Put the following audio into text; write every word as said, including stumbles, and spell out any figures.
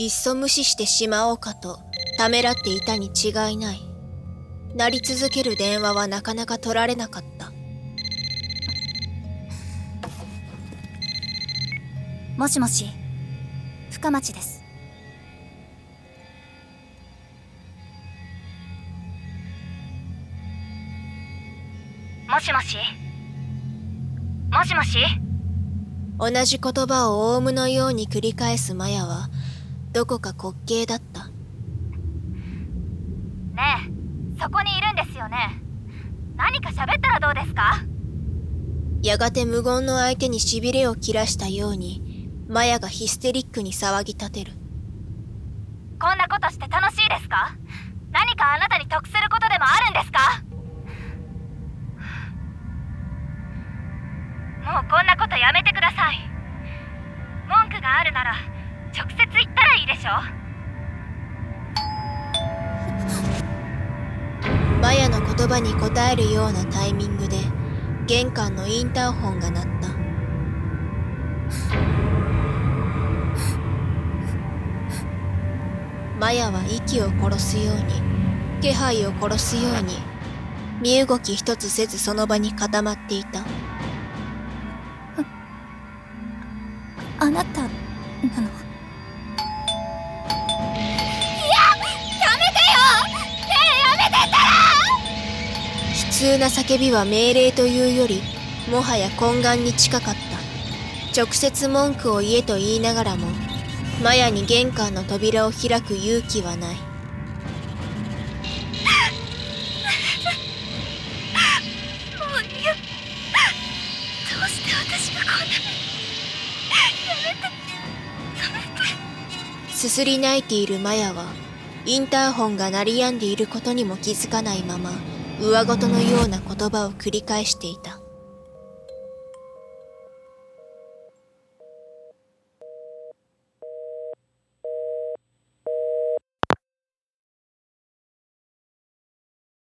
いっそ無視してしまおうかとためらっていたに違いない。鳴り続ける電話はなかなか取られなかった。もしもし、深町です。もしもし、もしもし。同じ言葉をオウムのように繰り返すマヤはどこか滑稽だった。ねえ、そこにいるんですよね。何か喋ったらどうですか。やがて無言の相手にしびれを切らしたようにマヤがヒステリックに騒ぎ立てる。こんなことして楽しいですか。何かあなたに得することでもあるんですか。もうこんなことやめてください。文句があるなら直接言ったらいいでしょ。マヤの言葉に答えるようなタイミングで玄関のインターホンが鳴った。マヤは息を殺すように気配を殺すように身動き一つせずその場に固まっていた。 あ, あなたなの。いや、やめてよ。ねえ、やめてったら。悲痛な叫びは命令というよりもはや懇願に近かった。直接文句を言えと言いながらもマヤに玄関の扉を開く勇気はない。もういや、どうして私がこんなに。やめて、やめて。すすり泣いているマヤはインターホンが鳴り止んでいることにも気づかないまま上ごとのような言葉を繰り返していた。